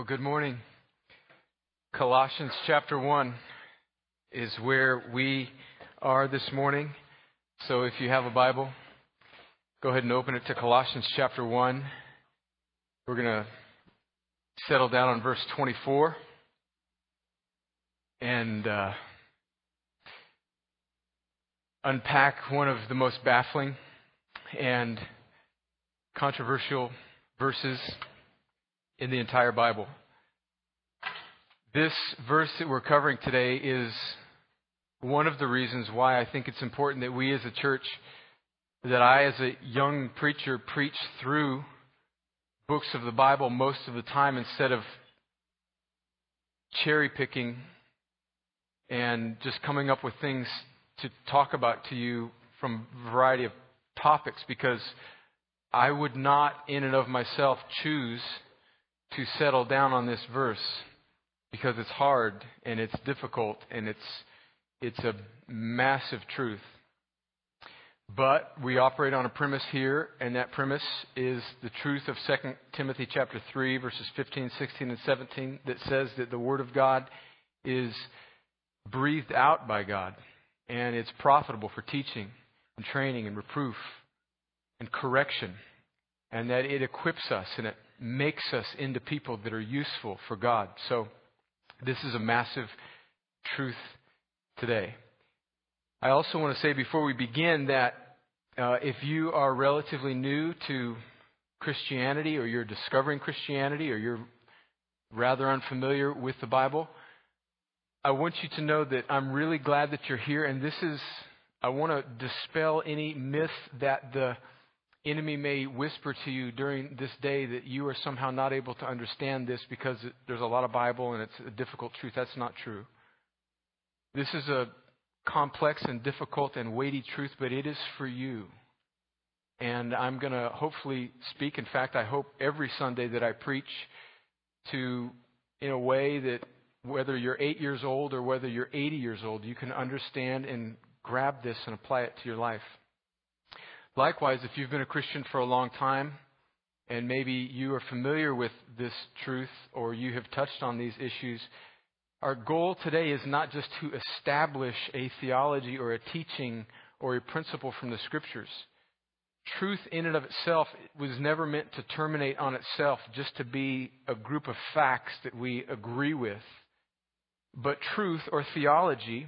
Well, good morning. Colossians chapter 1 is where we are this morning. So if you have a Bible, go ahead and open it to Colossians chapter 1. We're going to settle down on verse 24. And unpack one of the most baffling and controversial verses in the entire Bible. This verse that we're covering today is one of the reasons why I think it's important that we as a church, that I as a young preacher preach through books of the Bible most of the time instead of cherry picking and just coming up with things to talk about to you from a variety of topics, because I would not in and of myself choose to settle down on this verse, because it's hard and it's difficult and it's a massive truth. But we operate on a premise here, and that premise is the truth of 2 Timothy chapter 3, verses 15, 16, and 17, that says that the Word of God is breathed out by God, and it's profitable for teaching and training and reproof and correction, and that it equips us and it makes us into people that are useful for God. So this is a massive truth today. I also want to say before we begin that if you are relatively new to Christianity, or you're discovering Christianity, or you're rather unfamiliar with the Bible, I want you to know that I'm really glad that you're here. And I want to dispel any myth that the enemy may whisper to you during this day that you are somehow not able to understand this because there's a lot of Bible and it's a difficult truth. That's not true. This is a complex and difficult and weighty truth, but it is for you. And I'm going to hopefully speak, in fact, I hope every Sunday that I preach to, in a way that whether you're 8 years old or whether you're 80 years old, you can understand and grab this and apply it to your life. Likewise, if you've been a Christian for a long time, and maybe you are familiar with this truth or you have touched on these issues, our goal today is not just to establish a theology or a teaching or a principle from the Scriptures. Truth in and of itself was never meant to terminate on itself, just to be a group of facts that we agree with. But truth or theology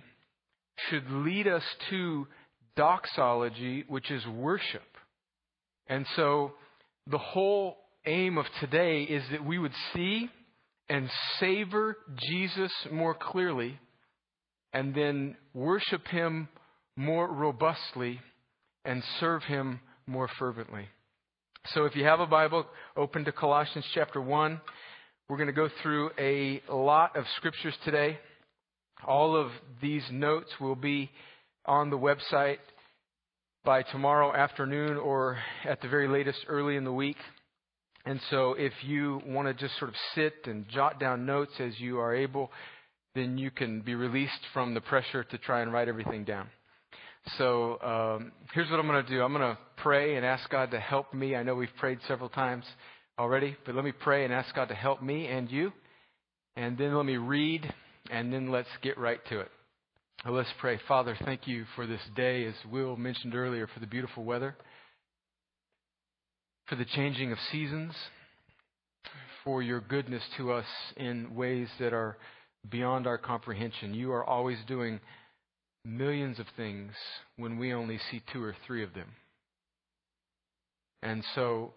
should lead us to doxology, which is worship. And so the whole aim of today is that we would see and savor Jesus more clearly, and then worship him more robustly and serve him more fervently. So if you have a Bible, open to Colossians chapter 1. We're going to go through a lot of scriptures today. All of these notes will be on the website by tomorrow afternoon, or at the very latest early in the week. And so if you want to just sort of sit and jot down notes as you are able, then you can be released from the pressure to try and write everything down. So here's what I'm going to do. I'm going to pray and ask God to help me. I know we've prayed several times already, but let me pray and ask God to help me and you. And then let me read, and then let's get right to it. Let's pray. Father, thank you for this day, as Will mentioned earlier, for the beautiful weather, for the changing of seasons, for your goodness to us in ways that are beyond our comprehension. You are always doing millions of things when we only see two or three of them. And so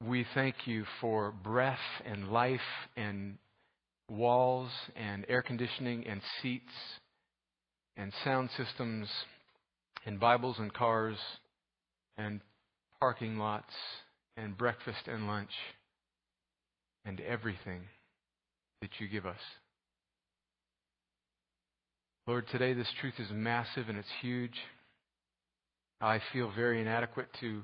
we thank you for breath and life and walls and air conditioning and seats and sound systems, and Bibles and cars, and parking lots, and breakfast and lunch, and everything that you give us. Lord, today this truth is massive and it's huge. I feel very inadequate to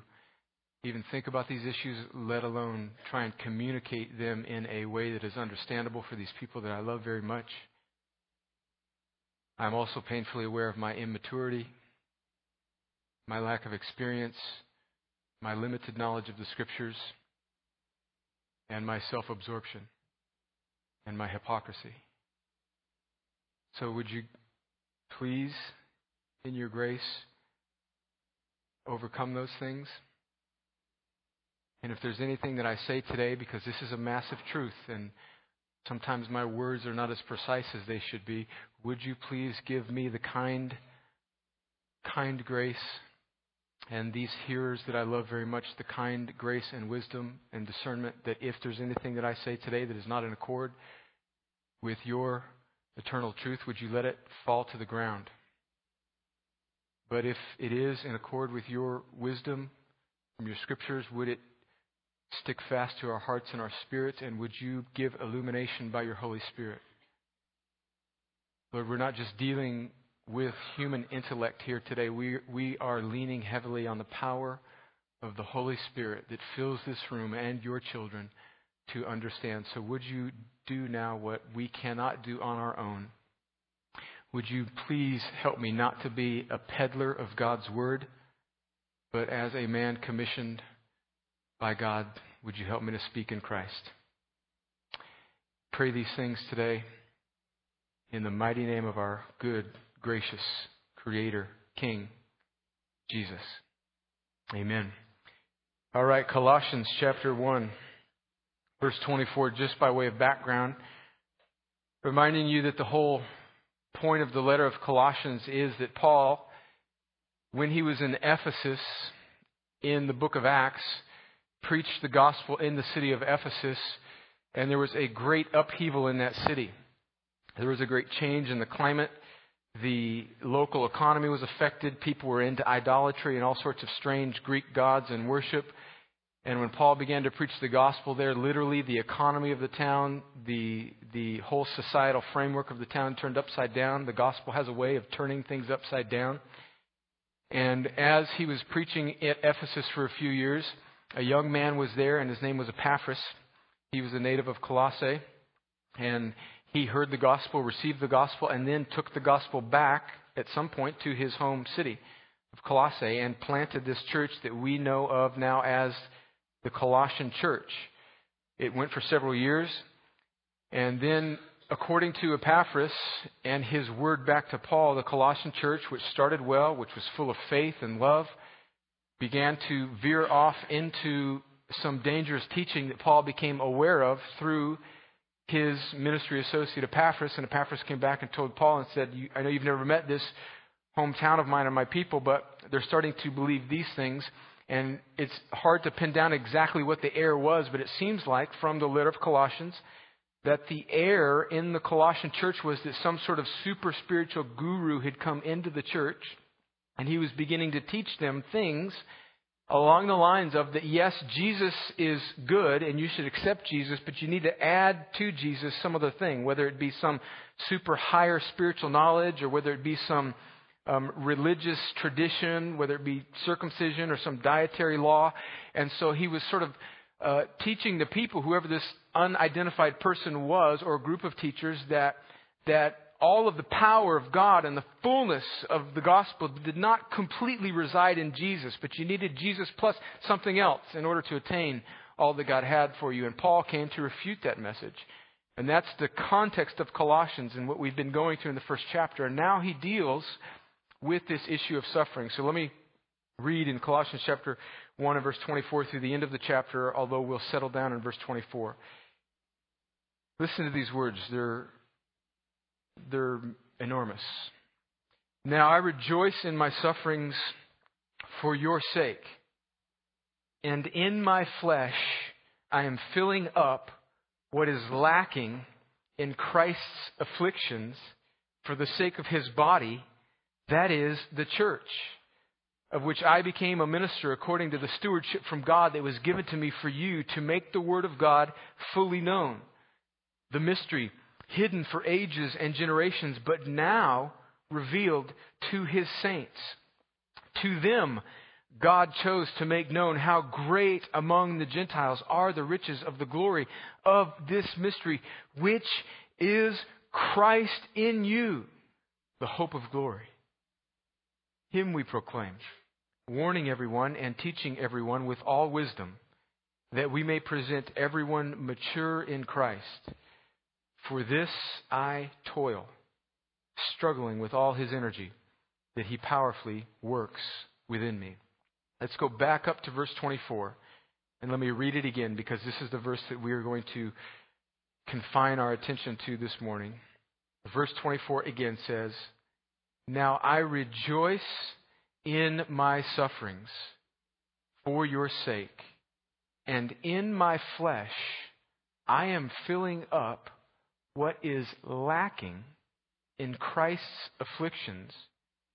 even think about these issues, let alone try and communicate them in a way that is understandable for these people that I love very much. I'm also painfully aware of my immaturity, my lack of experience, my limited knowledge of the Scriptures, and my self-absorption. and my hypocrisy. So would you please, in your grace, overcome those things? And if there's anything that I say today, because this is a massive truth, and sometimes my words are not as precise as they should be, would you please give me the kind grace, and these hearers that I love very much, the kind grace and wisdom and discernment, that if there's anything that I say today that is not in accord with your eternal truth, would you let it fall to the ground? But if it is in accord with your wisdom from your scriptures, would it stick fast to our hearts and our spirits, and would you give illumination by your Holy Spirit? Lord, we're not just dealing with human intellect here today. We are leaning heavily on the power of the Holy Spirit that fills this room and your children to understand. So would you do now what we cannot do on our own? Would you please help me not to be a peddler of God's word, but as a man commissioned by God, would you help me to speak in Christ? Pray these things today in the mighty name of our good, gracious Creator, King, Jesus. Amen. All right, Colossians chapter 1, verse 24, just by way of background, reminding you that the whole point of the letter of Colossians is that Paul, when he was in Ephesus in the book of Acts, preached the gospel in the city of Ephesus, and there was a great upheaval in that city. There was a great change in the climate. The local economy was affected. People were into idolatry and all sorts of strange Greek gods and worship. And when Paul began to preach the gospel there, literally the economy of the town, the whole societal framework of the town turned upside down. The gospel has a way of turning things upside down. And as he was preaching at Ephesus for a few years, a young man was there, and his name was Epaphras. He was a native of Colossae, and he heard the gospel, received the gospel, and then took the gospel back at some point to his home city of Colossae and planted this church that we know of now as the Colossian church. It went for several years, and then, according to Epaphras and his word back to Paul, the Colossian church, which started well, which was full of faith and love, began to veer off into some dangerous teaching that Paul became aware of through his ministry associate Epaphras. And Epaphras came back and told Paul and said, I know you've never met this hometown of mine or my people, but they're starting to believe these things. And it's hard to pin down exactly what the error was, but it seems like from the letter of Colossians that the error in the Colossian church was that some sort of super spiritual guru had come into the church, and he was beginning to teach them things along the lines of that, yes, Jesus is good and you should accept Jesus, but you need to add to Jesus some other thing, whether it be some super higher spiritual knowledge or whether it be some religious tradition, whether it be circumcision or some dietary law. And so he was sort of teaching the people, whoever this unidentified person was or a group of teachers, that all of the power of God and the fullness of the gospel did not completely reside in Jesus, but you needed Jesus plus something else in order to attain all that God had for you. And Paul came to refute that message. And that's the context of Colossians and what we've been going through in the first chapter. And now he deals with this issue of suffering. So let me read in Colossians chapter 1 and verse 24 through the end of the chapter, although we'll settle down in verse 24. Listen to these words. They're enormous. Now I rejoice in my sufferings for your sake, and in my flesh I am filling up what is lacking in Christ's afflictions for the sake of his body, that is, the church, of which I became a minister according to the stewardship from God that was given to me for you, to make the word of God fully known, the mystery hidden for ages and generations, but now revealed to his saints. To them God chose to make known how great among the Gentiles are the riches of the glory of this mystery, which is Christ in you, the hope of glory. Him we proclaim, warning everyone and teaching everyone with all wisdom, that we may present everyone mature in Christ. For this I toil, struggling with all his energy that he powerfully works within me. Let's go back up to verse 24, and let me read it again, because this is the verse that we are going to confine our attention to this morning. Verse 24 again says, "Now I rejoice in my sufferings for your sake, and in my flesh I am filling up what is lacking in Christ's afflictions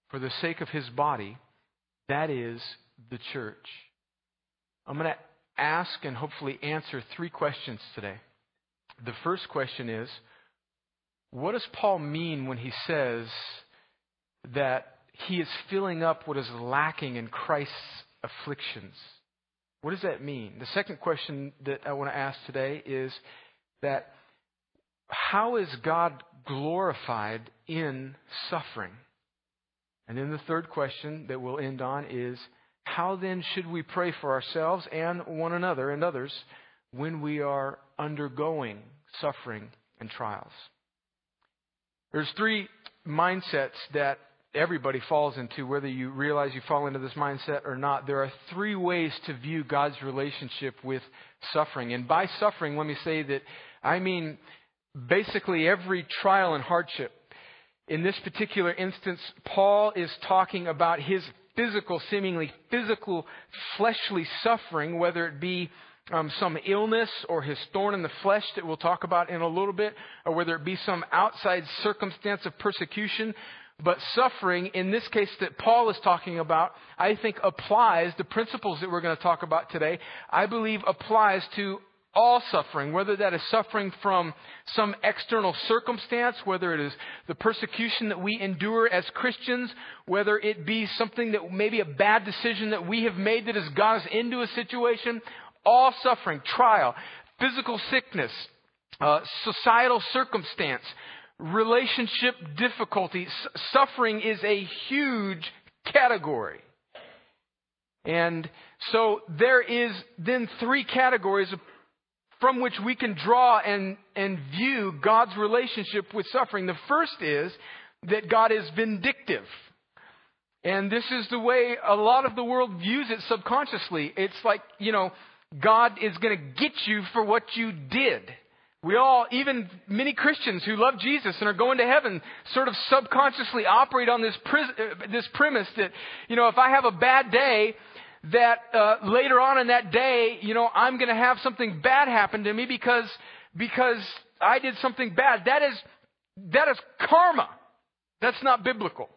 for the sake of his body, that is, the church." I'm going to ask and hopefully answer three questions today. The first question is, what does Paul mean when he says that he is filling up what is lacking in Christ's afflictions? What does that mean? The second question that I want to ask today is that how is God glorified in suffering? And then the third question that we'll end on is, how then should we pray for ourselves and one another and others when we are undergoing suffering and trials? There's three mindsets that everybody falls into, whether you realize you fall into this mindset or not. There are three ways to view God's relationship with suffering. And by suffering, let me say that I mean basically every trial and hardship. In this particular instance, Paul is talking about his physical, seemingly physical, fleshly suffering, whether it be some illness or his thorn in the flesh that we'll talk about in a little bit, or whether it be some outside circumstance of persecution. But suffering, in this case that Paul is talking about, I think applies, the principles that we're going to talk about today, I believe applies to all suffering, whether that is suffering from some external circumstance, whether it is the persecution that we endure as Christians, whether it be something that maybe a bad decision that we have made that has got us into a situation, all suffering, trial, physical sickness, societal circumstance, relationship difficulties. Suffering is a huge category. And so there is then three categories from which we can draw and view God's relationship with suffering. The first is that God is vindictive. And this is the way a lot of the world views it subconsciously. It's like, you know, God is going to get you for what you did. We all, even many Christians who love Jesus and are going to heaven, sort of subconsciously operate on this premise that, you know, if I have a bad day, that later on in that day, you know, I'm going to have something bad happen to me because I did something bad. That is karma. That's not biblical.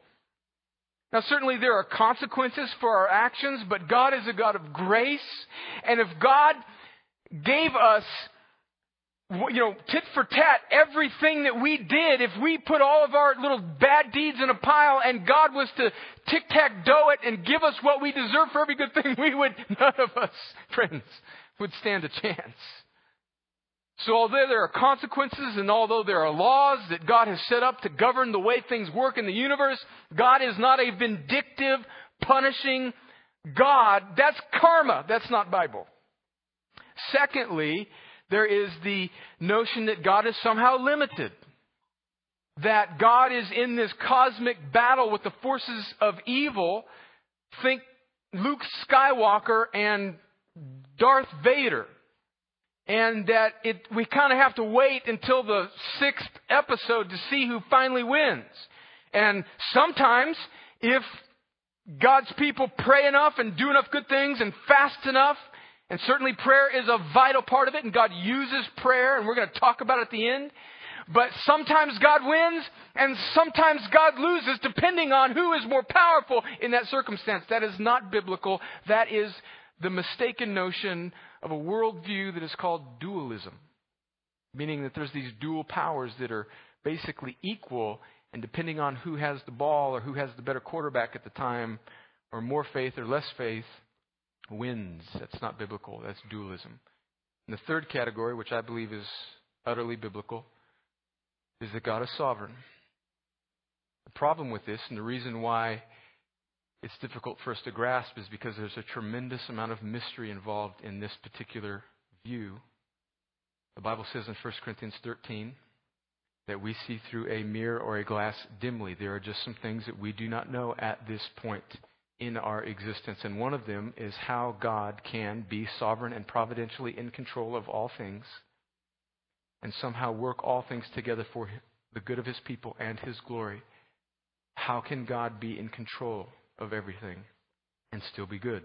Now, certainly there are consequences for our actions, but God is a God of grace. And if God gave us, you know, tit for tat, everything that we did, if we put all of our little bad deeds in a pile and God was to tic-tac-toe it and give us what we deserve for every good thing, we would, none of us, friends, would stand a chance. So although there are consequences and although there are laws that God has set up to govern the way things work in the universe, God is not a vindictive, punishing God. That's karma. That's not Bible. Secondly, there is the notion that God is somehow limited, that God is in this cosmic battle with the forces of evil. Think Luke Skywalker and Darth Vader. And that we kind of have to wait until the 6th episode to see who finally wins. And sometimes, if God's people pray enough and do enough good things and fast enough, and certainly prayer is a vital part of it, and God uses prayer, and we're going to talk about it at the end. But sometimes God wins, and sometimes God loses, depending on who is more powerful in that circumstance. That is not biblical. That is the mistaken notion of a worldview that is called dualism, meaning that there's these dual powers that are basically equal, and depending on who has the ball or who has the better quarterback at the time, or more faith or less faith, wins. That's not biblical. That's dualism. And the third category, which I believe is utterly biblical, is that God is sovereign. The problem with this, and the reason why it's difficult for us to grasp, is because there's a tremendous amount of mystery involved in this particular view. The Bible says in 1 Corinthians 13 that we see through a mirror or a glass dimly. There are just some things that we do not know at this point in our existence. And one of them is how God can be sovereign and providentially in control of all things and somehow work all things together for the good of his people and his glory. How can God be in control of everything and still be good?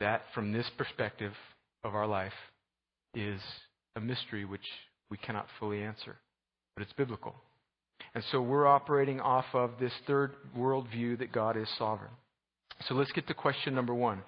That, from this perspective of our life, is a mystery which we cannot fully answer, but it's biblical. And so we're operating off of this third world view that God is sovereign. So let's get to question number one.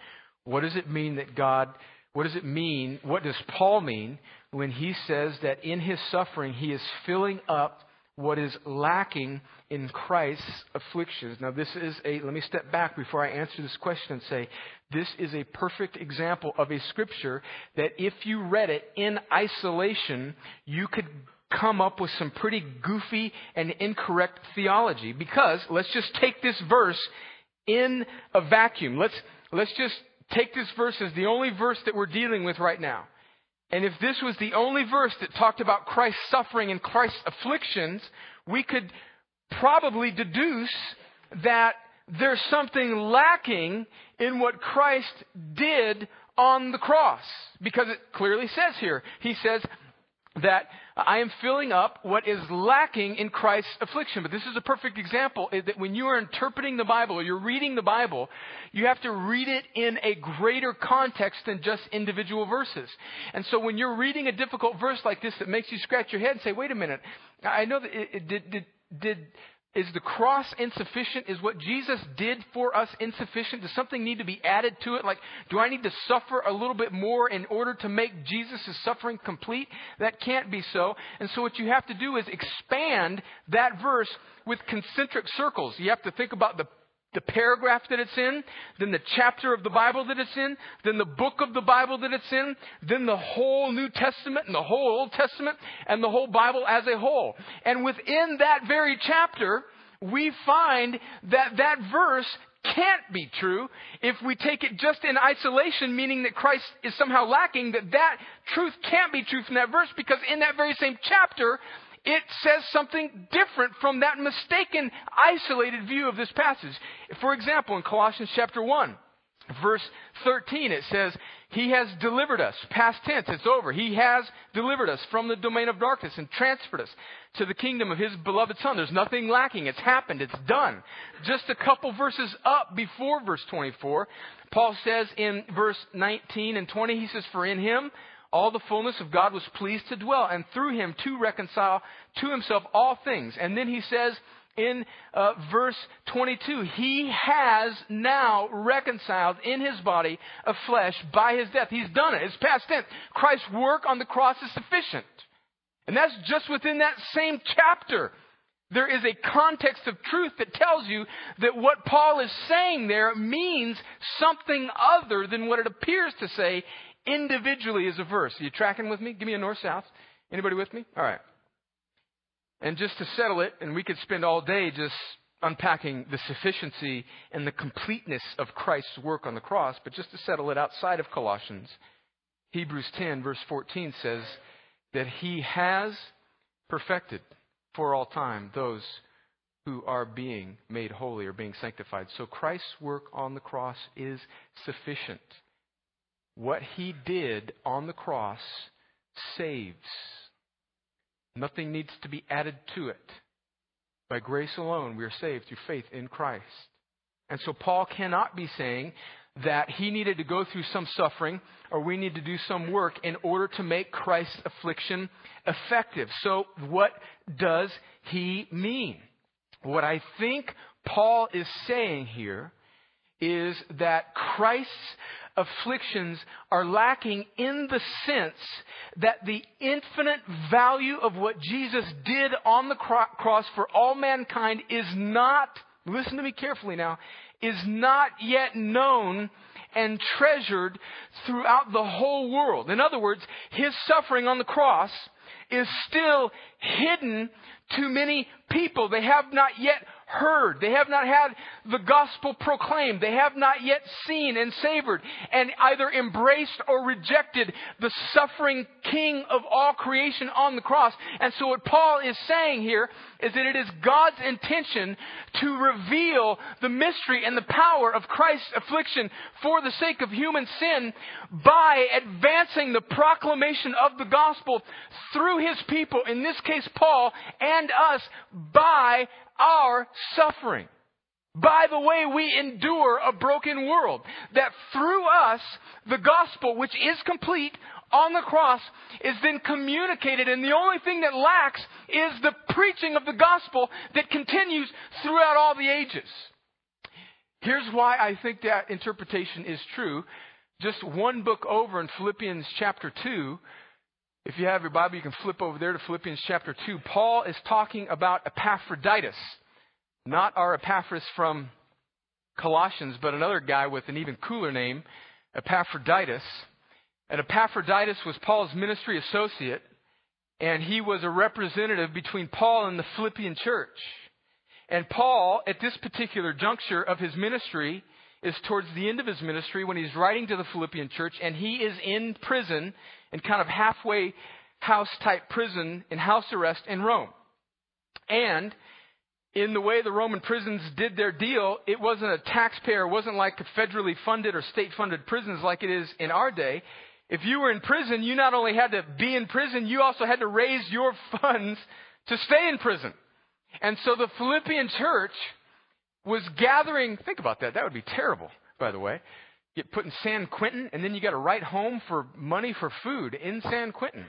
What does it mean that God, what does it mean, what does Paul mean when he says that in his suffering he is filling up what is lacking in Christ's afflictions? Now this is a, let me step back before I answer this question and say, this is a perfect example of a scripture that if you read it in isolation, you could come up with some pretty goofy and incorrect theology. Because let's just take this verse in a vacuum. Let's just take this verse as the only verse that we're dealing with right now. And if this was the only verse that talked about Christ's suffering and Christ's afflictions, we could probably deduce that there's something lacking in what Christ did on the cross. Because it clearly says here, he says that I am filling up what is lacking in Christ's affliction. But this is a perfect example that when you are interpreting the Bible or you're reading the Bible, you have to read it in a greater context than just individual verses. And so when you're reading a difficult verse like this that makes you scratch your head and say, wait a minute, I know that is the cross insufficient? Is what Jesus did for us insufficient? Does something need to be added to it? Like, do I need to suffer a little bit more in order to make Jesus' suffering complete? That can't be so. And so what you have to do is expand that verse with concentric circles. You have to think about the paragraph that it's in, then the chapter of the Bible that it's in, then the book of the Bible that it's in, then the whole New Testament and the whole Old Testament and the whole Bible as a whole. And within that very chapter, we find that that verse can't be true if we take it just in isolation, meaning that Christ is somehow lacking, that truth can't be true from that verse, because in that very same chapter, it says something different from that mistaken, isolated view of this passage. For example, in Colossians chapter 1, verse 13, it says, he has delivered us, past tense, it's over. He has delivered us from the domain of darkness and transferred us to the kingdom of his beloved Son. There's nothing lacking. It's happened. It's done. Just a couple verses up before verse 24, Paul says in verse 19 and 20, he says, for in him all the fullness of God was pleased to dwell, and through him to reconcile to himself all things. And then he says in verse 22, he has now reconciled in his body of flesh by his death. He's done it. It's past tense. Christ's work on the cross is sufficient. And that's just within that same chapter. There is a context of truth that tells you that what Paul is saying there means something other than what it appears to say individually as a verse. Are you tracking with me? Give me a north-south. Anybody with me? All right. And just to settle it, and we could spend all day just unpacking the sufficiency and the completeness of Christ's work on the cross, but just to settle it outside of Colossians, Hebrews 10 verse 14 says that he has perfected for all time those who are being made holy or being sanctified. So Christ's work on the cross is sufficient. What he did on the cross saves. Nothing needs to be added to it. By grace alone, we are saved through faith in Christ. And so Paul cannot be saying that he needed to go through some suffering or we need to do some work in order to make Christ's affliction effective. So what does he mean? What I think Paul is saying here is that Christ's afflictions are lacking in the sense that the infinite value of what Jesus did on the cross for all mankind is not, listen to me carefully now, is not yet known and treasured throughout the whole world. In other words, his suffering on the cross is still hidden to many people. They have not yet heard. They have not had the gospel proclaimed. They have not yet seen and savored and either embraced or rejected the suffering King of all creation on the cross. And so what Paul is saying here is that it is God's intention to reveal the mystery and the power of Christ's affliction for the sake of human sin by advancing the proclamation of the gospel through his people, in this case Paul and us, by our suffering, by the way we endure a broken world, that through us the gospel, which is complete on the cross, is then communicated, and the only thing that lacks is the preaching of the gospel that continues throughout all the ages. Here's why I think that interpretation is true. Just one book over in Philippians chapter 2, if you have your Bible, you can flip over there to Philippians chapter 2. Paul is talking about Epaphroditus, not our Epaphras from Colossians, but another guy with an even cooler name, Epaphroditus. And Epaphroditus was Paul's ministry associate, and he was a representative between Paul and the Philippian church. And Paul, at this particular juncture of his ministry, is towards the end of his ministry when he's writing to the Philippian church, and he is in prison, in kind of halfway house type prison, in house arrest in Rome. And in the way the Roman prisons did their deal, it wasn't a taxpayer, it wasn't like federally funded or state funded prisons like it is in our day. If you were in prison, you not only had to be in prison, you also had to raise your funds to stay in prison. And so the Philippian church was gathering, think about that, that would be terrible, by the way. Get put in San Quentin, and then you got to write home for money for food in San Quentin.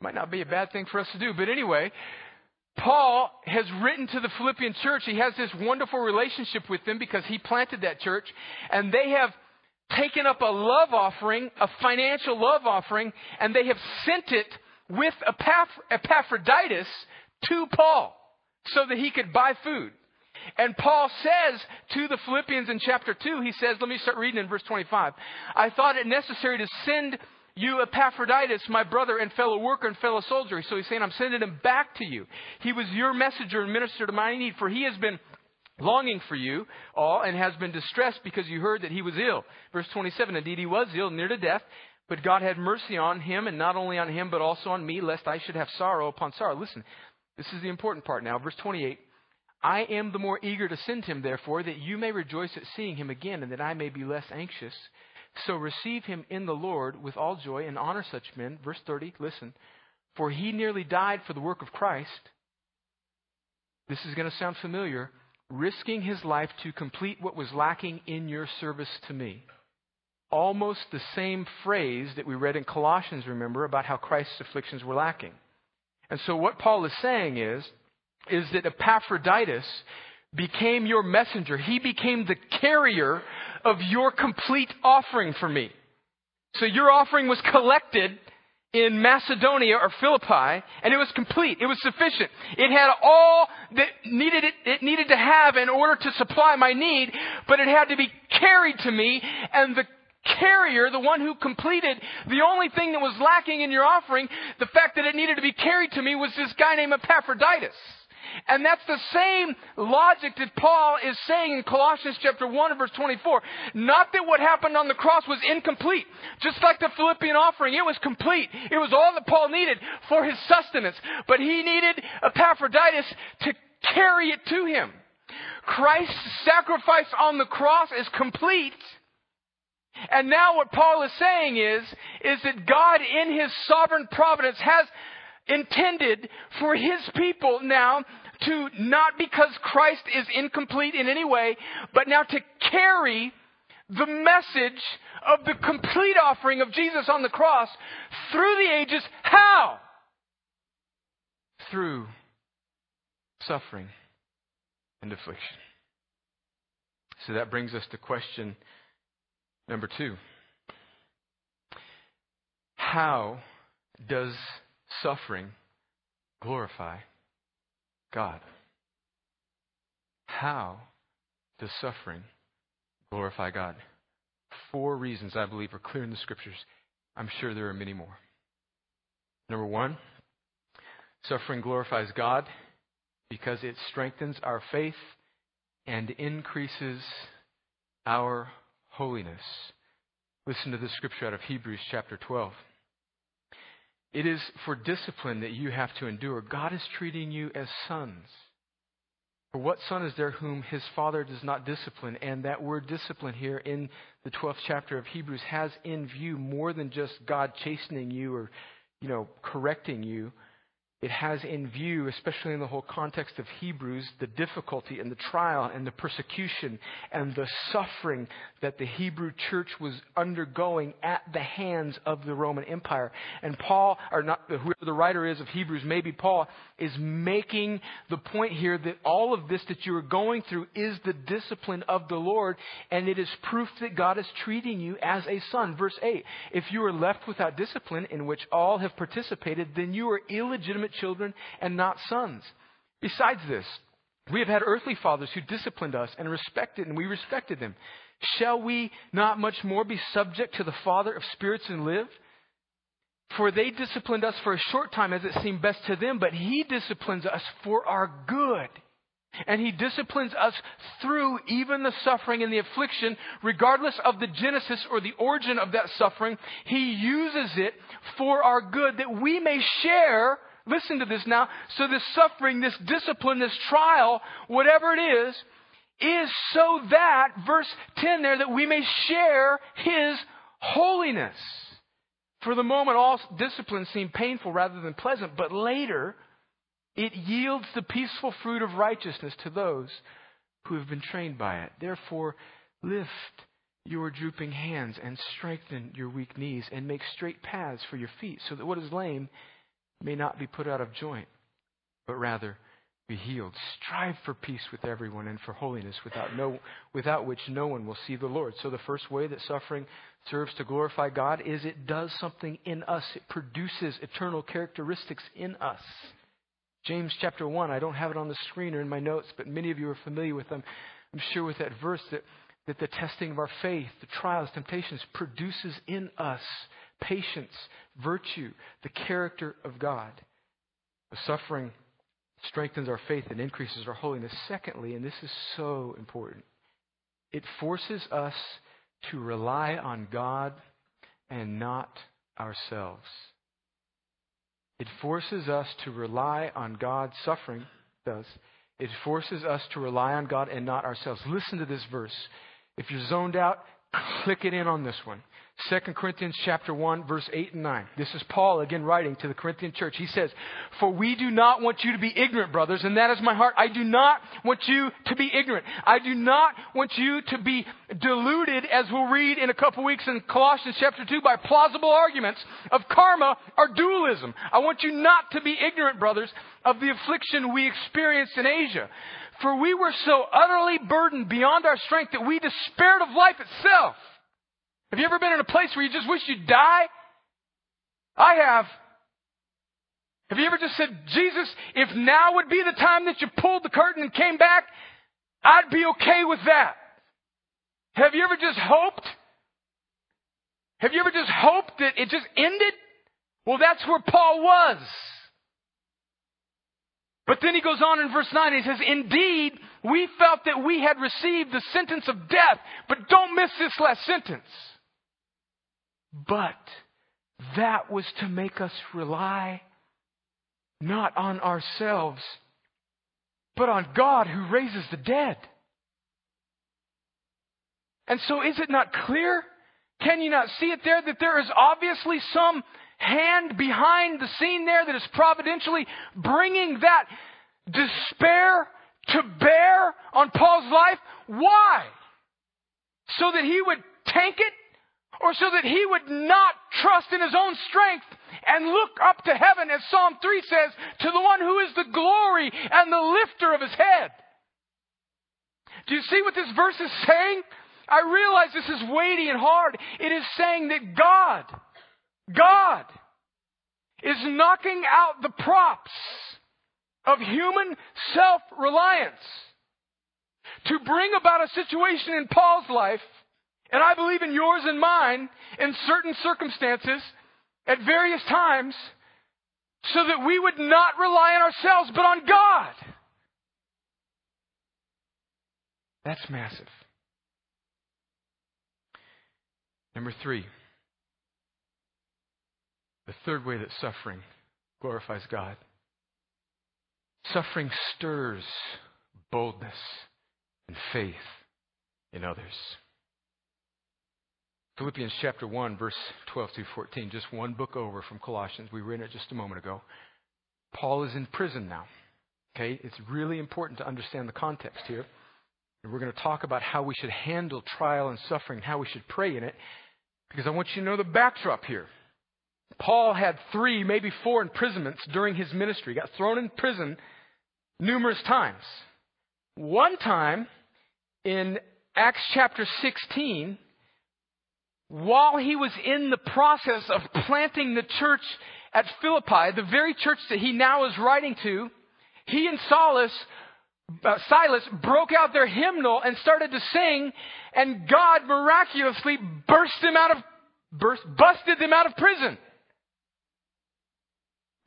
Might not be a bad thing for us to do, but anyway, Paul has written to the Philippian church. He has this wonderful relationship with them because he planted that church, and they have taken up a love offering, a financial love offering, and they have sent it with Epaphroditus to Paul so that he could buy food. And Paul says to the Philippians in chapter 2, he says, let me start reading in verse 25. I thought it necessary to send you Epaphroditus, my brother and fellow worker and fellow soldier. So he's saying, I'm sending him back to you. He was your messenger and minister to my need, for he has been longing for you all and has been distressed because you heard that he was ill. Verse 27, indeed he was ill, near to death, but God had mercy on him, and not only on him, but also on me, lest I should have sorrow upon sorrow. Listen, this is the important part now. Verse 28. I am the more eager to send him, therefore, that you may rejoice at seeing him again, and that I may be less anxious. So receive him in the Lord with all joy, and honor such men. Verse 30, listen, for he nearly died for the work of Christ. This is going to sound familiar. Risking his life to complete what was lacking in your service to me. Almost the same phrase that we read in Colossians, remember, about how Christ's afflictions were lacking. And so what Paul is saying is that Epaphroditus became your messenger. He became the carrier of your complete offering for me. So your offering was collected in Macedonia or Philippi, and it was complete. It was sufficient. It had all that it needed to have in order to supply my need, but it had to be carried to me, and the carrier, the one who completed the only thing that was lacking in your offering, the fact that it needed to be carried to me, was this guy named Epaphroditus. And that's the same logic that Paul is saying in Colossians chapter 1 and verse 24. Not that what happened on the cross was incomplete. Just like the Philippian offering, it was complete. It was all that Paul needed for his sustenance. But he needed Epaphroditus to carry it to him. Christ's sacrifice on the cross is complete. And now what Paul is saying is that God in his sovereign providence has intended for his people now to, not because Christ is incomplete in any way, but now to carry the message of the complete offering of Jesus on the cross through the ages. How? Through suffering and affliction. So that brings us to question number 2. How does suffering glorify God? How does suffering glorify God? 4 reasons I believe are clear in the scriptures. I'm sure there are many more. Number 1, suffering glorifies God because it strengthens our faith and increases our holiness. Listen to the scripture out of Hebrews chapter 12. It is for discipline that you have to endure. God is treating you as sons. For what son is there whom his father does not discipline? And that word discipline here in the 12th chapter of Hebrews has in view more than just God chastening you or, correcting you. It has in view, especially in the whole context of Hebrews, the difficulty and the trial and the persecution and the suffering that the Hebrew church was undergoing at the hands of the Roman Empire. And Paul, or not, whoever the writer is of Hebrews, maybe Paul, is making the point here that all of this that you are going through is the discipline of the Lord, and it is proof that God is treating you as a son. Verse 8, if you are left without discipline in which all have participated, then you are illegitimate children and not sons. Besides this, we have had earthly fathers who disciplined us and we respected them. Shall we not much more be subject to the Father of spirits and live? For they disciplined us for a short time as it seemed best to them, but he disciplines us for our good. And he disciplines us through even the suffering and the affliction, regardless of the genesis or the origin of that suffering. He uses it for our good that we may share. Listen to this now. So this suffering, this discipline, this trial, whatever it is so that, verse 10 there, that we may share his holiness. For the moment, all disciplines seem painful rather than pleasant, but later it yields the peaceful fruit of righteousness to those who have been trained by it. Therefore, lift your drooping hands and strengthen your weak knees and make straight paths for your feet so that what is lame may not be put out of joint, but rather be healed. Strive for peace with everyone and for holiness, without which no one will see the Lord. So the first way that suffering serves to glorify God is it does something in us. It produces eternal characteristics in us. James chapter 1, I don't have it on the screen or in my notes, but many of you are familiar with them. I'm sure with that verse that the testing of our faith, the trials, temptations produces in us patience, virtue, the character of God. The suffering strengthens our faith and increases our holiness. Secondly, and this is so important, it forces us to rely on God and not ourselves. It forces us to rely on God. Suffering does. It forces us to rely on God and not ourselves. Listen to this verse. If you're zoned out, click it in on this one. 2 Corinthians chapter 1, verse 8 and 9. This is Paul again writing to the Corinthian church. He says, for we do not want you to be ignorant, brothers, and that is my heart. I do not want you to be ignorant. I do not want you to be deluded, as we'll read in a couple weeks in Colossians chapter 2, by plausible arguments of karma or dualism. I want you not to be ignorant, brothers, of the affliction we experienced in Asia. For we were so utterly burdened beyond our strength that we despaired of life itself. Have you ever been in a place where you just wish you'd die? I have. Have you ever just said, Jesus, if now would be the time that you pulled the curtain and came back, I'd be okay with that. Have you ever just hoped? Have you ever just hoped that it just ended? Well, that's where Paul was. But then he goes on in verse 9, he says, indeed, we felt that we had received the sentence of death, but don't miss this last sentence. But that was to make us rely not on ourselves, but on God who raises the dead. And so is it not clear? Can you not see it there that there is obviously some hand behind the scene there that is providentially bringing that despair to bear on Paul's life? Why? So that he would tank it? Or so that he would not trust in his own strength and look up to heaven, as Psalm 3 says, to the one who is the glory and the lifter of his head? Do you see what this verse is saying? I realize this is weighty and hard. It is saying that God is knocking out the props of human self-reliance to bring about a situation in Paul's life, and I believe in yours and mine, in certain circumstances, at various times, so that we would not rely on ourselves, but on God. That's massive. Number three, the third way that suffering glorifies God. Suffering stirs boldness and faith in others. Philippians chapter 1, verse 12 through 14, just one book over from Colossians. We were in it just a moment ago. Paul is in prison now. Okay, it's really important to understand the context here. And we're going to talk about how we should handle trial and suffering, how we should pray in it, because I want you to know the backdrop here. Paul had 3, maybe 4 imprisonments during his ministry. He got thrown in prison numerous times. One time in Acts chapter 16, while he was in the process of planting the church at Philippi, the very church that he now is writing to, he and Silas broke out their hymnal and started to sing, and God miraculously busted them out of prison.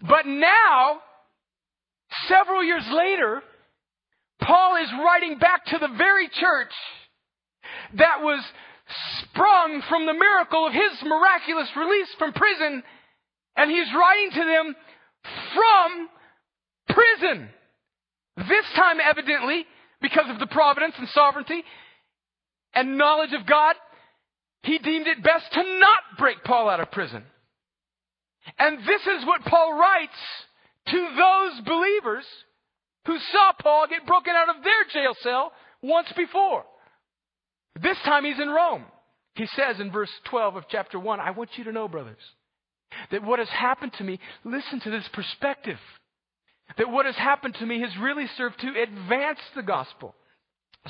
But now, several years later, Paul is writing back to the very church that was sprung from the miracle of his miraculous release from prison, and he's writing to them from prison. This time, evidently, because of the providence and sovereignty and knowledge of God, he deemed it best to not break Paul out of prison. And this is what Paul writes to those believers who saw Paul get broken out of their jail cell once before. This time he's in Rome. He says in verse 12 of chapter 1, I want you to know, brothers, that what has happened to me, listen to this perspective, that what has happened to me has really served to advance the gospel,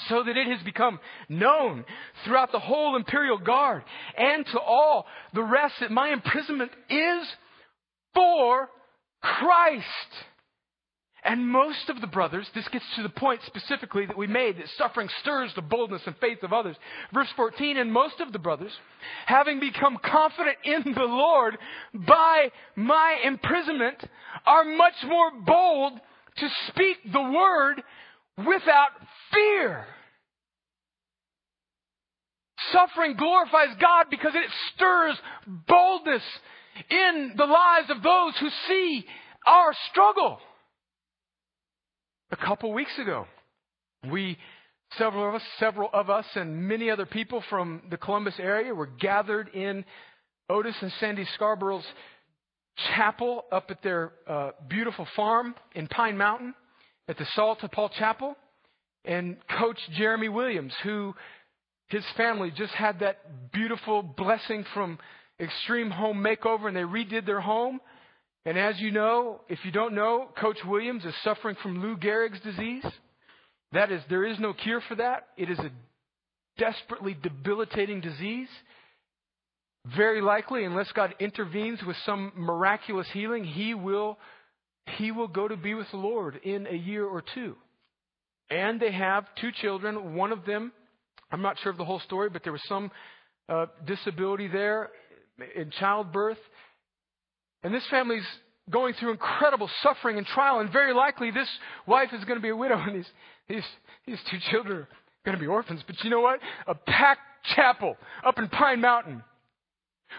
so that it has become known throughout the whole imperial guard and to all the rest that my imprisonment is for Christ. And most of the brothers, this gets to the point specifically that we made, that suffering stirs the boldness and faith of others. Verse 14, and most of the brothers, having become confident in the Lord by my imprisonment, are much more bold to speak the word without fear. Suffering glorifies God because it stirs boldness in the lives of those who see our struggle. A couple weeks ago, several of us, and many other people from the Columbus area were gathered in Otis and Sandy Scarborough's chapel up at their beautiful farm in Pine Mountain at the Salt of Paul Chapel. And Coach Jeremy Williams, who his family just had that beautiful blessing from Extreme Home Makeover, and they redid their home. And as you know, if you don't know, Coach Williams is suffering from Lou Gehrig's disease. That is, there is no cure for that. It is a desperately debilitating disease. Very likely, unless God intervenes with some miraculous healing, he will go to be with the Lord in a year or two. And they have 2 children. One of them, I'm not sure of the whole story, but there was some disability there in childbirth. And this family's going through incredible suffering and trial, and very likely this wife is going to be a widow, and these 2 children are going to be orphans. But you know what? A packed chapel up in Pine Mountain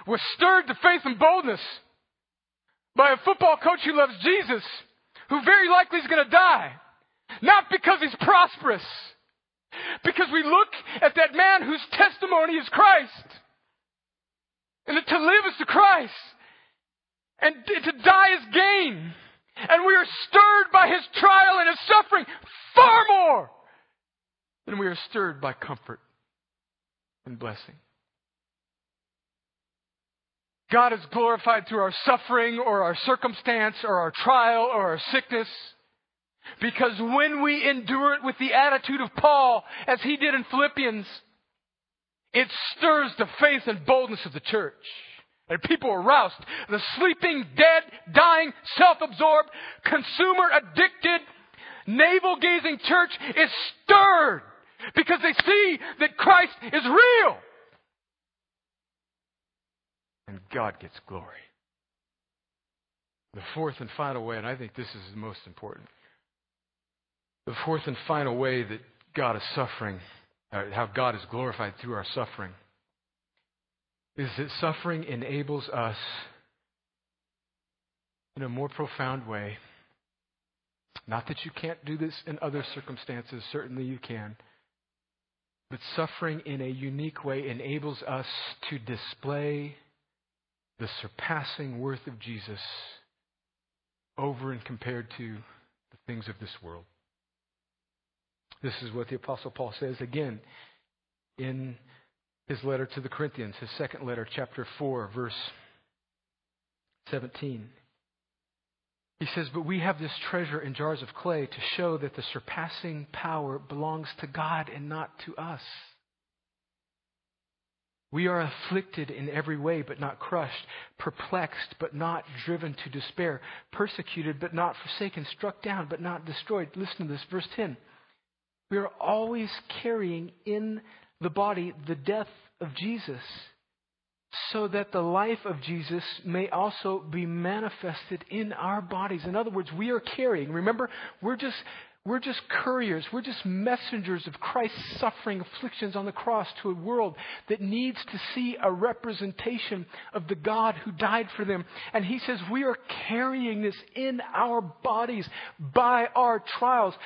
was stirred to faith and boldness by a football coach who loves Jesus, who very likely is going to die. Not because he's prosperous, because we look at that man whose testimony is Christ, and that to live is to Christ, and to die is gain. And we are stirred by his trial and his suffering far more than we are stirred by comfort and blessing. God is glorified through our suffering or our circumstance or our trial or our sickness, because when we endure it with the attitude of Paul, as he did in Philippians, it stirs the faith and boldness of the church. And people are roused. The sleeping, dead, dying, self-absorbed, consumer-addicted, navel-gazing church is stirred because they see that Christ is real. And God gets glory. The fourth and final way, and I think this is the most important. The fourth and final way that God is suffering, how God is glorified through our suffering, is that suffering enables us in a more profound way. Not that you can't do this in other circumstances, certainly you can, but suffering in a unique way enables us to display the surpassing worth of Jesus over and compared to the things of this world. This is what the Apostle Paul says again in his letter to the Corinthians, his second letter, chapter 4, verse 17. He says, "But we have this treasure in jars of clay to show that the surpassing power belongs to God and not to us. We are afflicted in every way, but not crushed, perplexed, but not driven to despair, persecuted, but not forsaken, struck down, but not destroyed." Listen to this, verse 10. "We are always carrying in the body the death of Jesus, so that the life of Jesus may also be manifested in our bodies." In other words, we are carrying. Remember, we're just couriers. We're just messengers of Christ's suffering afflictions on the cross to a world that needs to see a representation of the God who died for them. And he says we are carrying this in our bodies by our trials,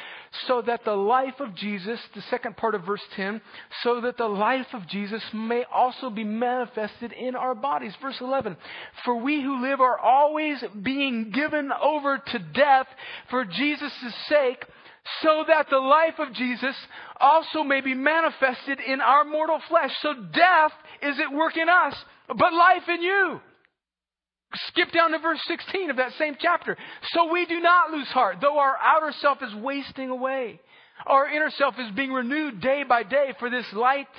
so that the life of Jesus, the second part of verse 10, so that the life of Jesus may also be manifested in our bodies. Verse 11, "For we who live are always being given over to death for Jesus' sake, so that the life of Jesus also may be manifested in our mortal flesh." So death is at work in us, but life in you. Skip down to verse 16 of that same chapter. "So we do not lose heart, though our outer self is wasting away. Our inner self is being renewed day by day, for this light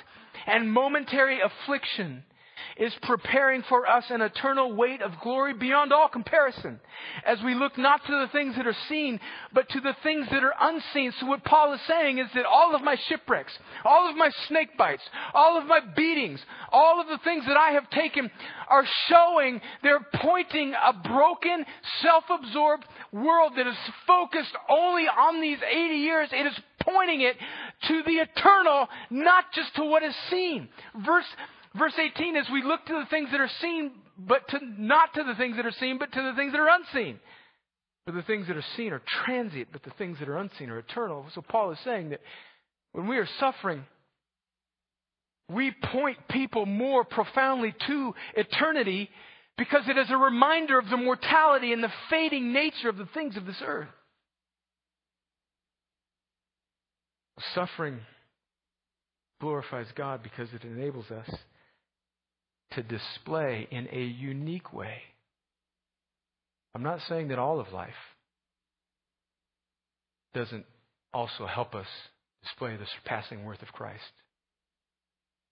and momentary affliction is preparing for us an eternal weight of glory beyond all comparison, as we look not to the things that are seen, but to the things that are unseen." So what Paul is saying is that all of my shipwrecks, all of my snake bites, all of my beatings, all of the things that I have taken are showing, they're pointing a broken, self-absorbed world that is focused only on these 80 years. It is pointing it to the eternal, not just to what is seen. Verse 18 is, "We look to the things that are seen, but not to the things that are seen, but to the things that are unseen. For the things that are seen are transient, but the things that are unseen are eternal." So Paul is saying that when we are suffering, we point people more profoundly to eternity, because it is a reminder of the mortality and the fading nature of the things of this earth. Suffering glorifies God because it enables us to display in a unique way. I'm not saying that all of life doesn't also help us display the surpassing worth of Christ,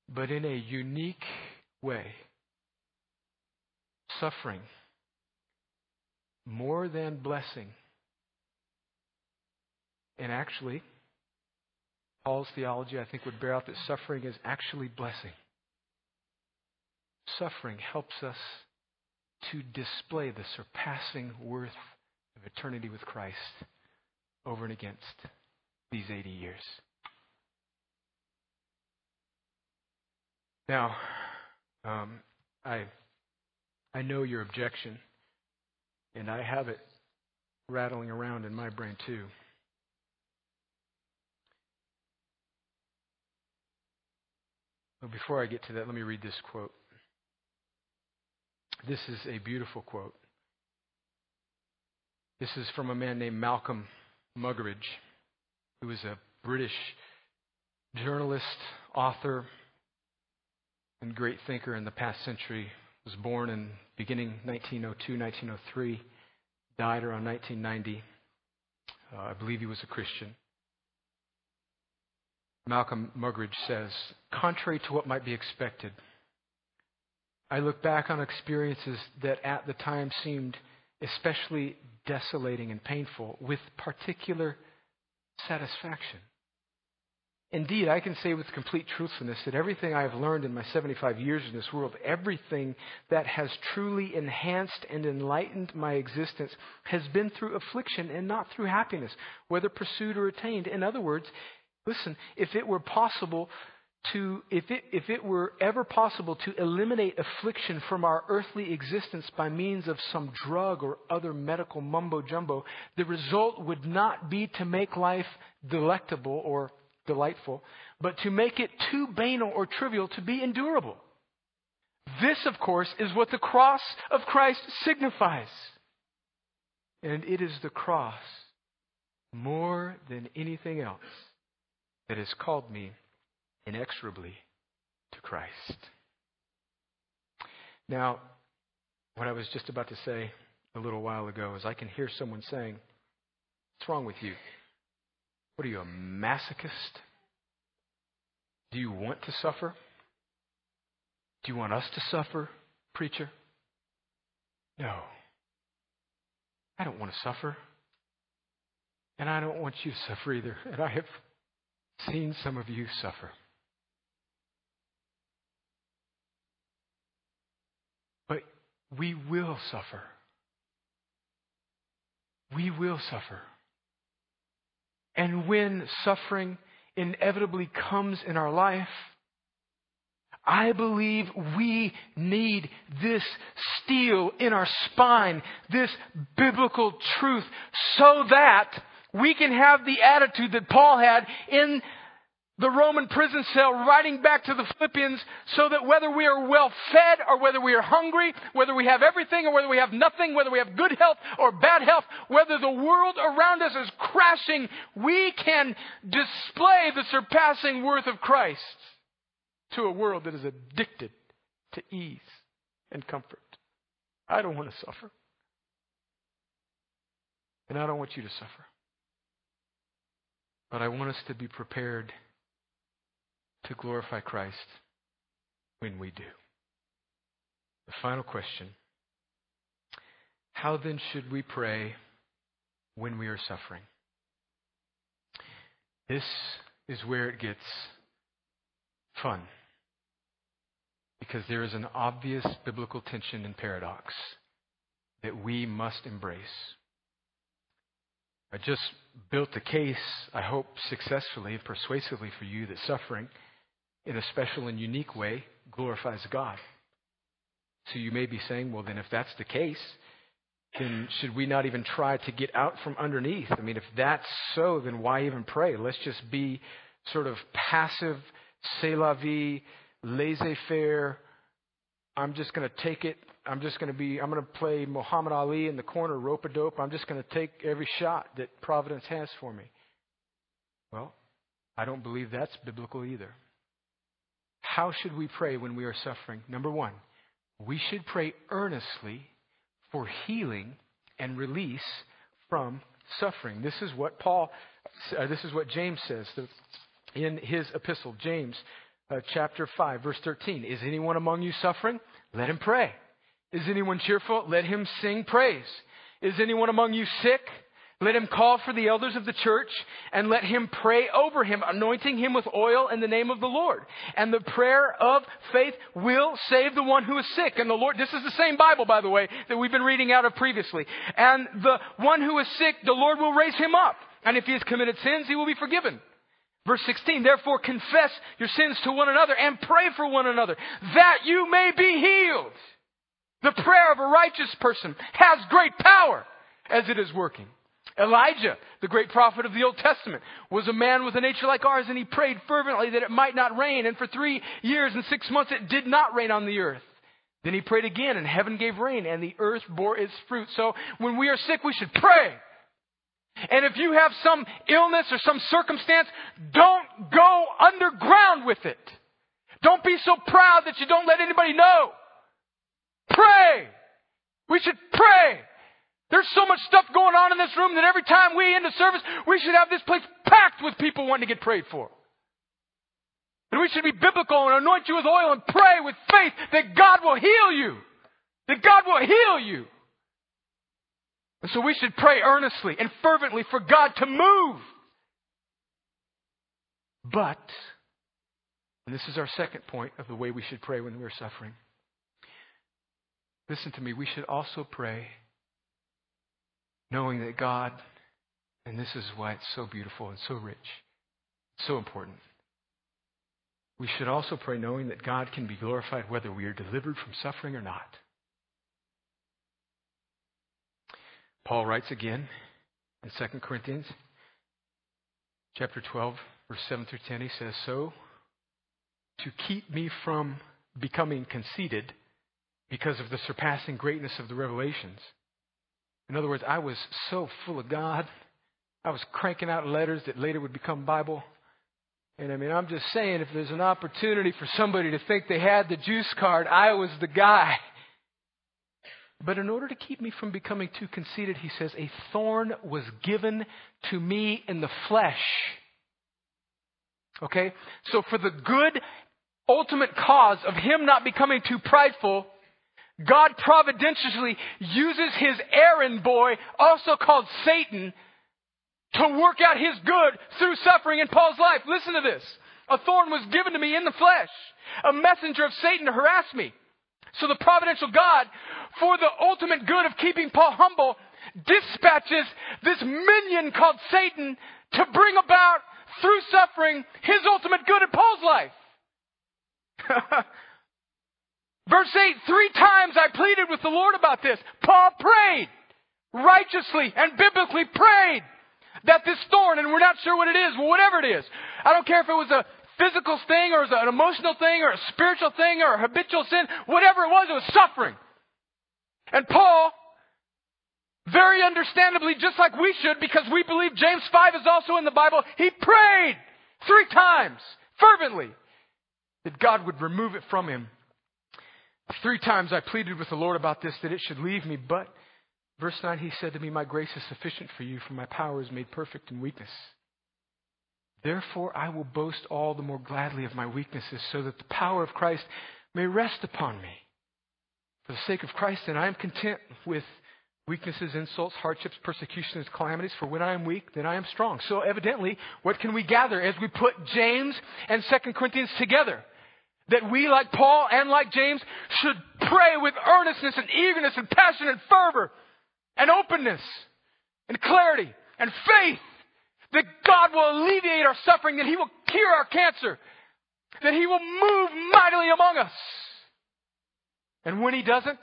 but in a unique way, suffering, more than blessing. And actually, Paul's theology, I think, would bear out that suffering is actually blessing. Suffering helps us to display the surpassing worth of eternity with Christ over and against these 80 years. Now, I know your objection, and I have it rattling around in my brain too. But before I get to that, let me read this quote. This is a beautiful quote. This is from a man named Malcolm Muggeridge, who was a British journalist, author, and great thinker in the past century. Was born in beginning 1902, 1903, died around 1990. I believe he was a Christian. Malcolm Muggeridge says, "Contrary to what might be expected, I look back on experiences that at the time seemed especially desolating and painful with particular satisfaction. Indeed, I can say with complete truthfulness that everything I have learned in my 75 years in this world, everything that has truly enhanced and enlightened my existence, has been through affliction and not through happiness, whether pursued or attained. In other words, it Listen, if it were ever possible to eliminate affliction from our earthly existence by means of some drug or other medical mumbo jumbo, the result would not be to make life delectable or delightful, but to make it too banal or trivial to be endurable. This, of course, is what the cross of Christ signifies. And it is the cross, more than anything else, that has called me inexorably to Christ. Now, what I was just about to say a little while ago is I can hear someone saying, "What's wrong with you? What are you, a masochist? Do you want to suffer? Do you want us to suffer, preacher?" No. I don't want to suffer. And I don't want you to suffer either. And I have seen some of you suffer. But we will suffer. We will suffer. And when suffering inevitably comes in our life, I believe we need this steel in our spine, this biblical truth, so that we can have the attitude that Paul had in the Roman prison cell, writing back to the Philippians, so that whether we are well fed or whether we are hungry, whether we have everything or whether we have nothing, whether we have good health or bad health, whether the world around us is crashing, we can display the surpassing worth of Christ to a world that is addicted to ease and comfort. I don't want to suffer. And I don't want you to suffer. But I want us to be prepared to glorify Christ when we do. The final question: how then should we pray when we are suffering? This is where it gets fun, because there is an obvious biblical tension and paradox that we must embrace. I just built a case, I hope successfully and persuasively for you, that suffering in a special and unique way glorifies God. So you may be saying, well, then if that's the case, then should we not even try to get out from underneath? I mean, if that's so, then why even pray? Let's just be sort of passive, c'est la vie, laissez-faire. I'm just going to take it. I'm going to play Muhammad Ali in the corner, rope-a-dope. I'm just going to take every shot that Providence has for me. Well, I don't believe that's biblical either. How should we pray when we are suffering? Number one, we should pray earnestly for healing and release from suffering. This is what James says in his epistle, James chapter 5, verse 13. Is anyone among you suffering? Let him pray. Is anyone cheerful? Let him sing praise. Is anyone among you sick? Let him call for the elders of the church, and let him pray over him, anointing him with oil in the name of the Lord. And the prayer of faith will save the one who is sick. And the Lord — this is the same Bible, by the way, that we've been reading out of previously — and the one who is sick, the Lord will raise him up. And if he has committed sins, he will be forgiven. Verse 16, therefore confess your sins to one another and pray for one another, that you may be healed. The prayer of a righteous person has great power as it is working. Elijah, the great prophet of the Old Testament, was a man with a nature like ours, and he prayed fervently that it might not rain. And for 3 years and 6 months, it did not rain on the earth. Then he prayed again, and heaven gave rain, and the earth bore its fruit. So when we are sick, we should pray. And if you have some illness or some circumstance, don't go underground with it. Don't be so proud that you don't let anybody know. Pray. We should pray. There's so much stuff going on in this room that every time we end a service, we should have this place packed with people wanting to get prayed for. And we should be biblical and anoint you with oil and pray with faith that God will heal you. That God will heal you. And so we should pray earnestly and fervently for God to move. But, and this is our second point of the way we should pray when we're suffering. Listen to me, we should also pray knowing that God — and this is why it's so beautiful and so rich, So important. We should also pray knowing that God can be glorified whether we are delivered from suffering or not. Paul writes again in 2 Corinthians chapter 12, verse 7 through 10, he says, "So to keep me from becoming conceited because of the surpassing greatness of the revelations." In other words, I was so full of God. I was cranking out letters that later would become Bible. And I mean, I'm just saying, if there's an opportunity for somebody to think they had the juice card, I was the guy. But in order to keep me from becoming too conceited, he says, a thorn was given to me in the flesh. Okay? So for the good ultimate cause of him not becoming too prideful, God providentially uses his errand boy, also called Satan, to work out his good through suffering in Paul's life. Listen to this. A thorn was given to me in the flesh, a messenger of Satan to harass me. So the providential God, for the ultimate good of keeping Paul humble, dispatches this minion called Satan to bring about, through suffering, his ultimate good in Paul's life. Verse 8, 3 times I pleaded with the Lord about this. Paul prayed, righteously and biblically prayed, that this thorn, and we're not sure what it is, whatever it is. I don't care if it was a physical thing or it was an emotional thing or a spiritual thing or a habitual sin. Whatever it was suffering. And Paul, very understandably, just like we should, because we believe James 5 is also in the Bible, he prayed 3 times fervently that God would remove it from him. 3 times I pleaded with the Lord about this, that it should leave me, but verse 9, he said to me, "My grace is sufficient for you, for my power is made perfect in weakness. Therefore, I will boast all the more gladly of my weaknesses, so that the power of Christ may rest upon me. For the sake of Christ, then, I am content with weaknesses, insults, hardships, persecutions, calamities. For when I am weak, then I am strong." So evidently, what can we gather as we put James and 2 Corinthians together? That we, like Paul and like James, should pray with earnestness and eagerness and passion and fervor, and openness, and clarity, and faith, that God will alleviate our suffering, that he will cure our cancer, that he will move mightily among us. And when he doesn't,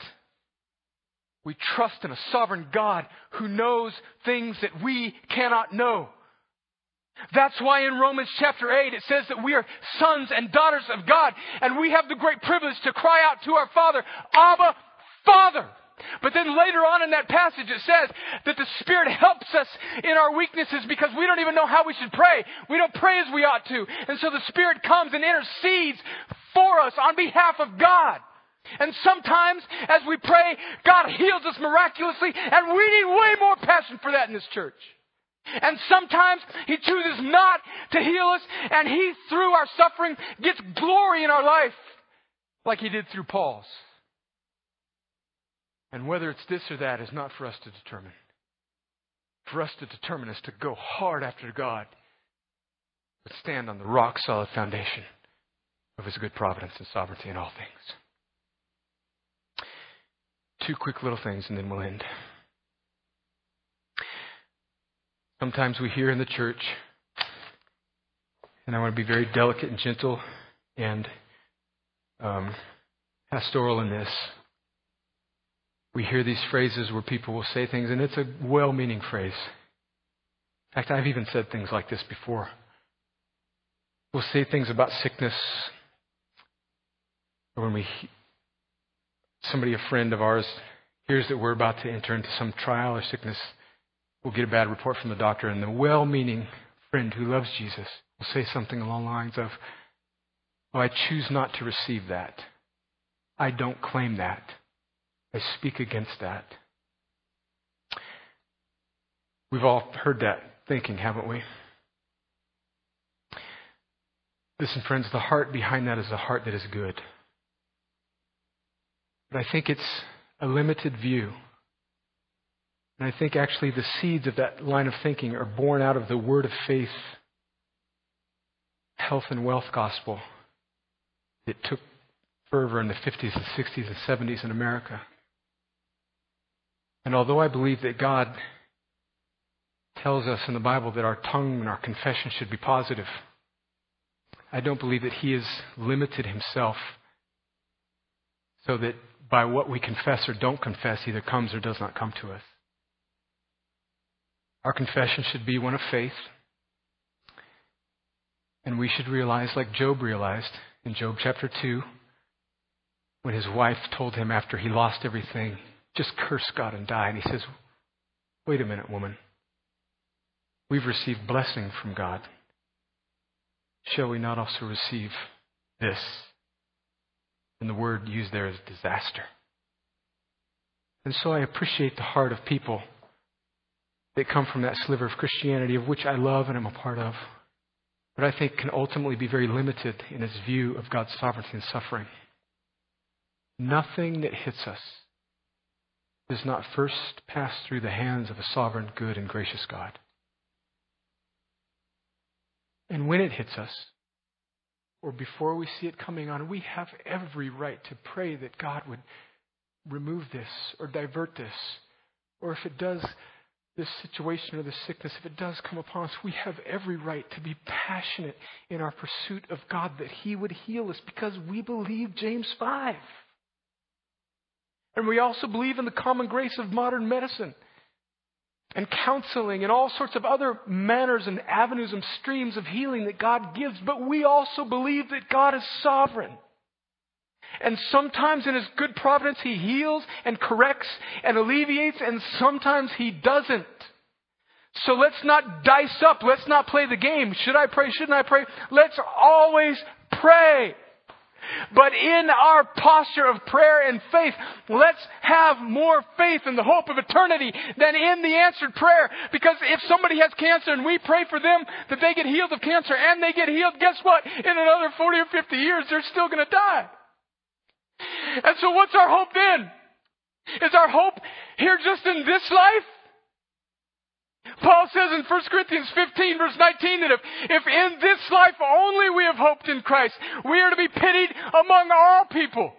we trust in a sovereign God who knows things that we cannot know. That's why in Romans chapter 8, it says that we are sons and daughters of God, and we have the great privilege to cry out to our Father, "Abba, Father." But then later on in that passage, it says that the Spirit helps us in our weaknesses because we don't even know how we should pray. We don't pray as we ought to. And so the Spirit comes and intercedes for us on behalf of God. And sometimes as we pray, God heals us miraculously, and we need way more passion for that in this church. And sometimes he chooses not to heal us, and he, through our suffering, gets glory in our life like he did through Paul's. And whether it's this or that is not for us to determine. For us to determine is to go hard after God, but stand on the rock solid foundation of his good providence and sovereignty in all things. 2 quick little things and then we'll end. Sometimes we hear in the church, and I want to be very delicate and gentle and pastoral in this. We hear these phrases where people will say things, and it's a well-meaning phrase. In fact, I've even said things like this before. We'll say things about sickness, or when somebody, a friend of ours, hears that we're about to enter into some trial or sickness, we'll get a bad report from the doctor, and the well-meaning friend who loves Jesus will say something along the lines of, "Oh, I choose not to receive that. I don't claim that. I speak against that." We've all heard that thinking, haven't we? Listen, friends, the heart behind that is a heart that is good. But I think it's a limited view. And I think actually the seeds of that line of thinking are born out of the word of faith, health and wealth gospel that took fervor in the 50s and 60s and 70s in America. And although I believe that God tells us in the Bible that our tongue and our confession should be positive, I don't believe that he has limited himself so that by what we confess or don't confess either comes or does not come to us. Our confession should be one of faith. And we should realize, like Job realized in Job chapter 2, when his wife told him after he lost everything, just curse God and die. And he says, wait a minute, woman. We've received blessing from God. Shall we not also receive this? And the word used there is disaster. And so I appreciate the heart of people that come from that sliver of Christianity, of which I love and I'm a part of, but I think can ultimately be very limited in its view of God's sovereignty and suffering. Nothing that hits us does not first pass through the hands of a sovereign, good, and gracious God. And when it hits us, or before we see it coming on, we have every right to pray that God would remove this or divert this. Or if it does, this situation or this sickness, if it does come upon us, we have every right to be passionate in our pursuit of God that he would heal us, because we believe James 5. And we also believe in the common grace of modern medicine and counseling and all sorts of other manners and avenues and streams of healing that God gives. But we also believe that God is sovereign. And sometimes in his good providence, he heals and corrects and alleviates, and sometimes he doesn't. So let's not dice up. Let's not play the game. Should I pray? Shouldn't I pray? Let's always pray. But in our posture of prayer and faith, let's have more faith in the hope of eternity than in the answered prayer. Because if somebody has cancer and we pray for them that they get healed of cancer and they get healed, guess what? In another 40 or 50 years, they're still going to die. And so what's our hope then? Is our hope here just in this life? Paul says in 1 Corinthians 15 verse 19 that if in this life only we have hoped in Christ, we are to be pitied among all people.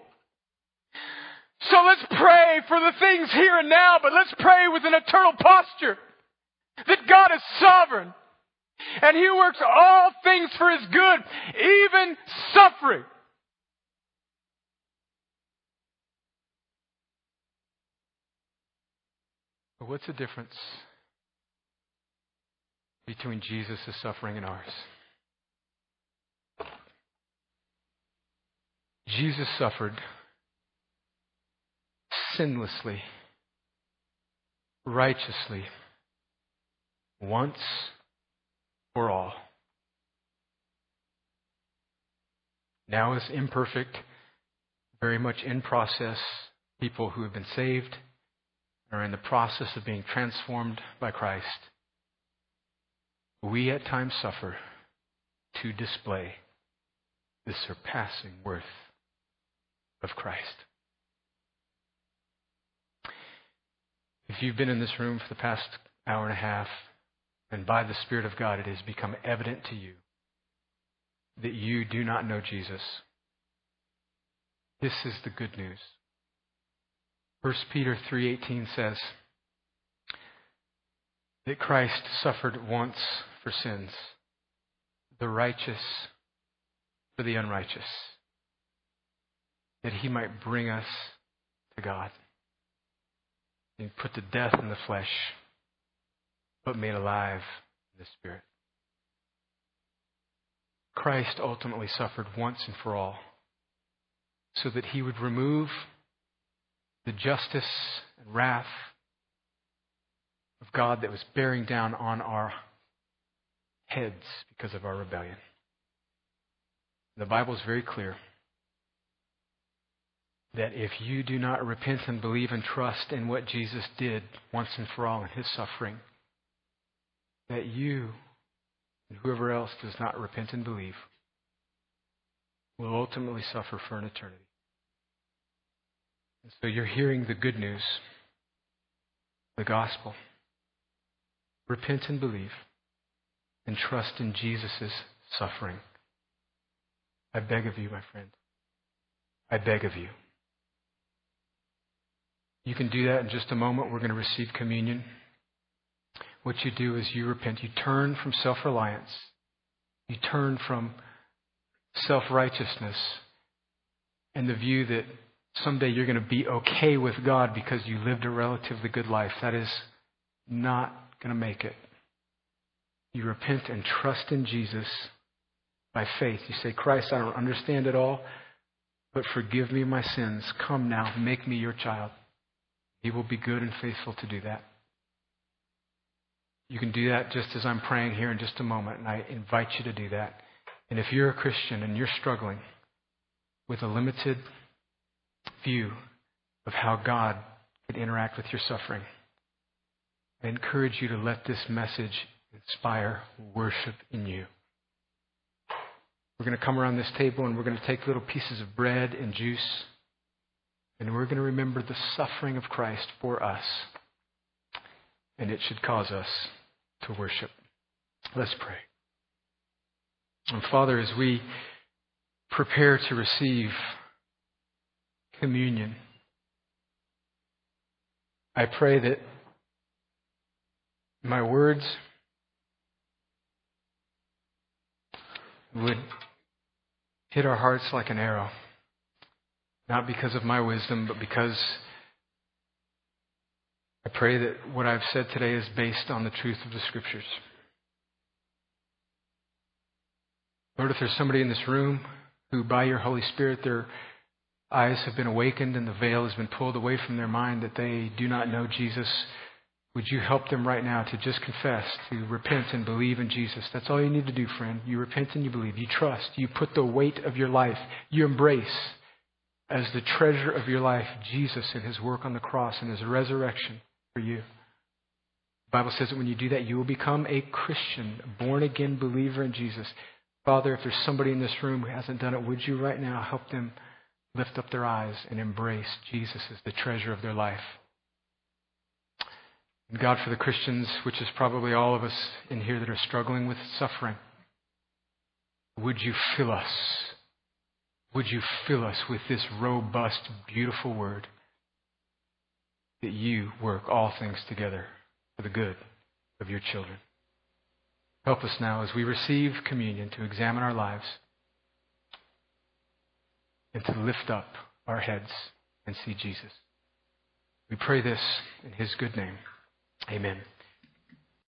So let's pray for the things here and now, but let's pray with an eternal posture that God is sovereign and he works all things for his good, even suffering. But what's the difference between Jesus' suffering and ours? Jesus suffered sinlessly, righteously, once for all. Now, as imperfect, very much in process, people who have been saved are in the process of being transformed by Christ, we at times suffer to display the surpassing worth of Christ. If you've been in this room for the past hour and a half, and by the Spirit of God, it has become evident to you that you do not know Jesus, this is the good news. 1 Peter 3:18 says that Christ suffered once for sins, the righteous for the unrighteous, that he might bring us to God. He put to death in the flesh, but made alive in the Spirit. Christ ultimately suffered once and for all, so that he would remove the justice and wrath of God that was bearing down on our heads because of our rebellion. The Bible is very clear that if you do not repent and believe and trust in what Jesus did once and for all in his suffering, that you and whoever else does not repent and believe will ultimately suffer for an eternity. So you're hearing the good news, the gospel. Repent and believe and trust in Jesus' suffering. I beg of you, my friend. I beg of you. You can do that in just a moment. We're going to receive communion. What you do is you repent. You turn from self-reliance. You turn from self-righteousness and the view that someday you're going to be okay with God because you lived a relatively good life. That is not going to make it. You repent and trust in Jesus by faith. You say, Christ, I don't understand it all, but forgive me my sins. Come now, make me your child. He will be good and faithful to do that. You can do that just as I'm praying here in just a moment, and I invite you to do that. And if you're a Christian and you're struggling with a limited view of how God could interact with your suffering, I encourage you to let this message inspire worship in you. We're going to come around this table and we're going to take little pieces of bread and juice, and we're going to remember the suffering of Christ for us. And it should cause us to worship. Let's pray. And Father, as we prepare to receive communion, I pray that my words would hit our hearts like an arrow, not because of my wisdom, but because I pray that what I've said today is based on the truth of the Scriptures. Lord, if there's somebody in this room who by your Holy Spirit, their eyes have been awakened and the veil has been pulled away from their mind that they do not know Jesus, would you help them right now to just confess, to repent and believe in Jesus? That's all you need to do, friend. You repent and you believe. You trust. You put the weight of your life. You embrace as the treasure of your life Jesus and his work on the cross and his resurrection for you. The Bible says that when you do that, you will become a Christian, a born-again believer in Jesus. Father, if there's somebody in this room who hasn't done it, would you right now help them lift up their eyes and embrace Jesus as the treasure of their life? And God, for the Christians, which is probably all of us in here that are struggling with suffering, would you fill us? Would you fill us with this robust, beautiful word that you work all things together for the good of your children? Help us now as we receive communion to examine our lives and to lift up our heads and see Jesus. We pray this in his good name. Amen.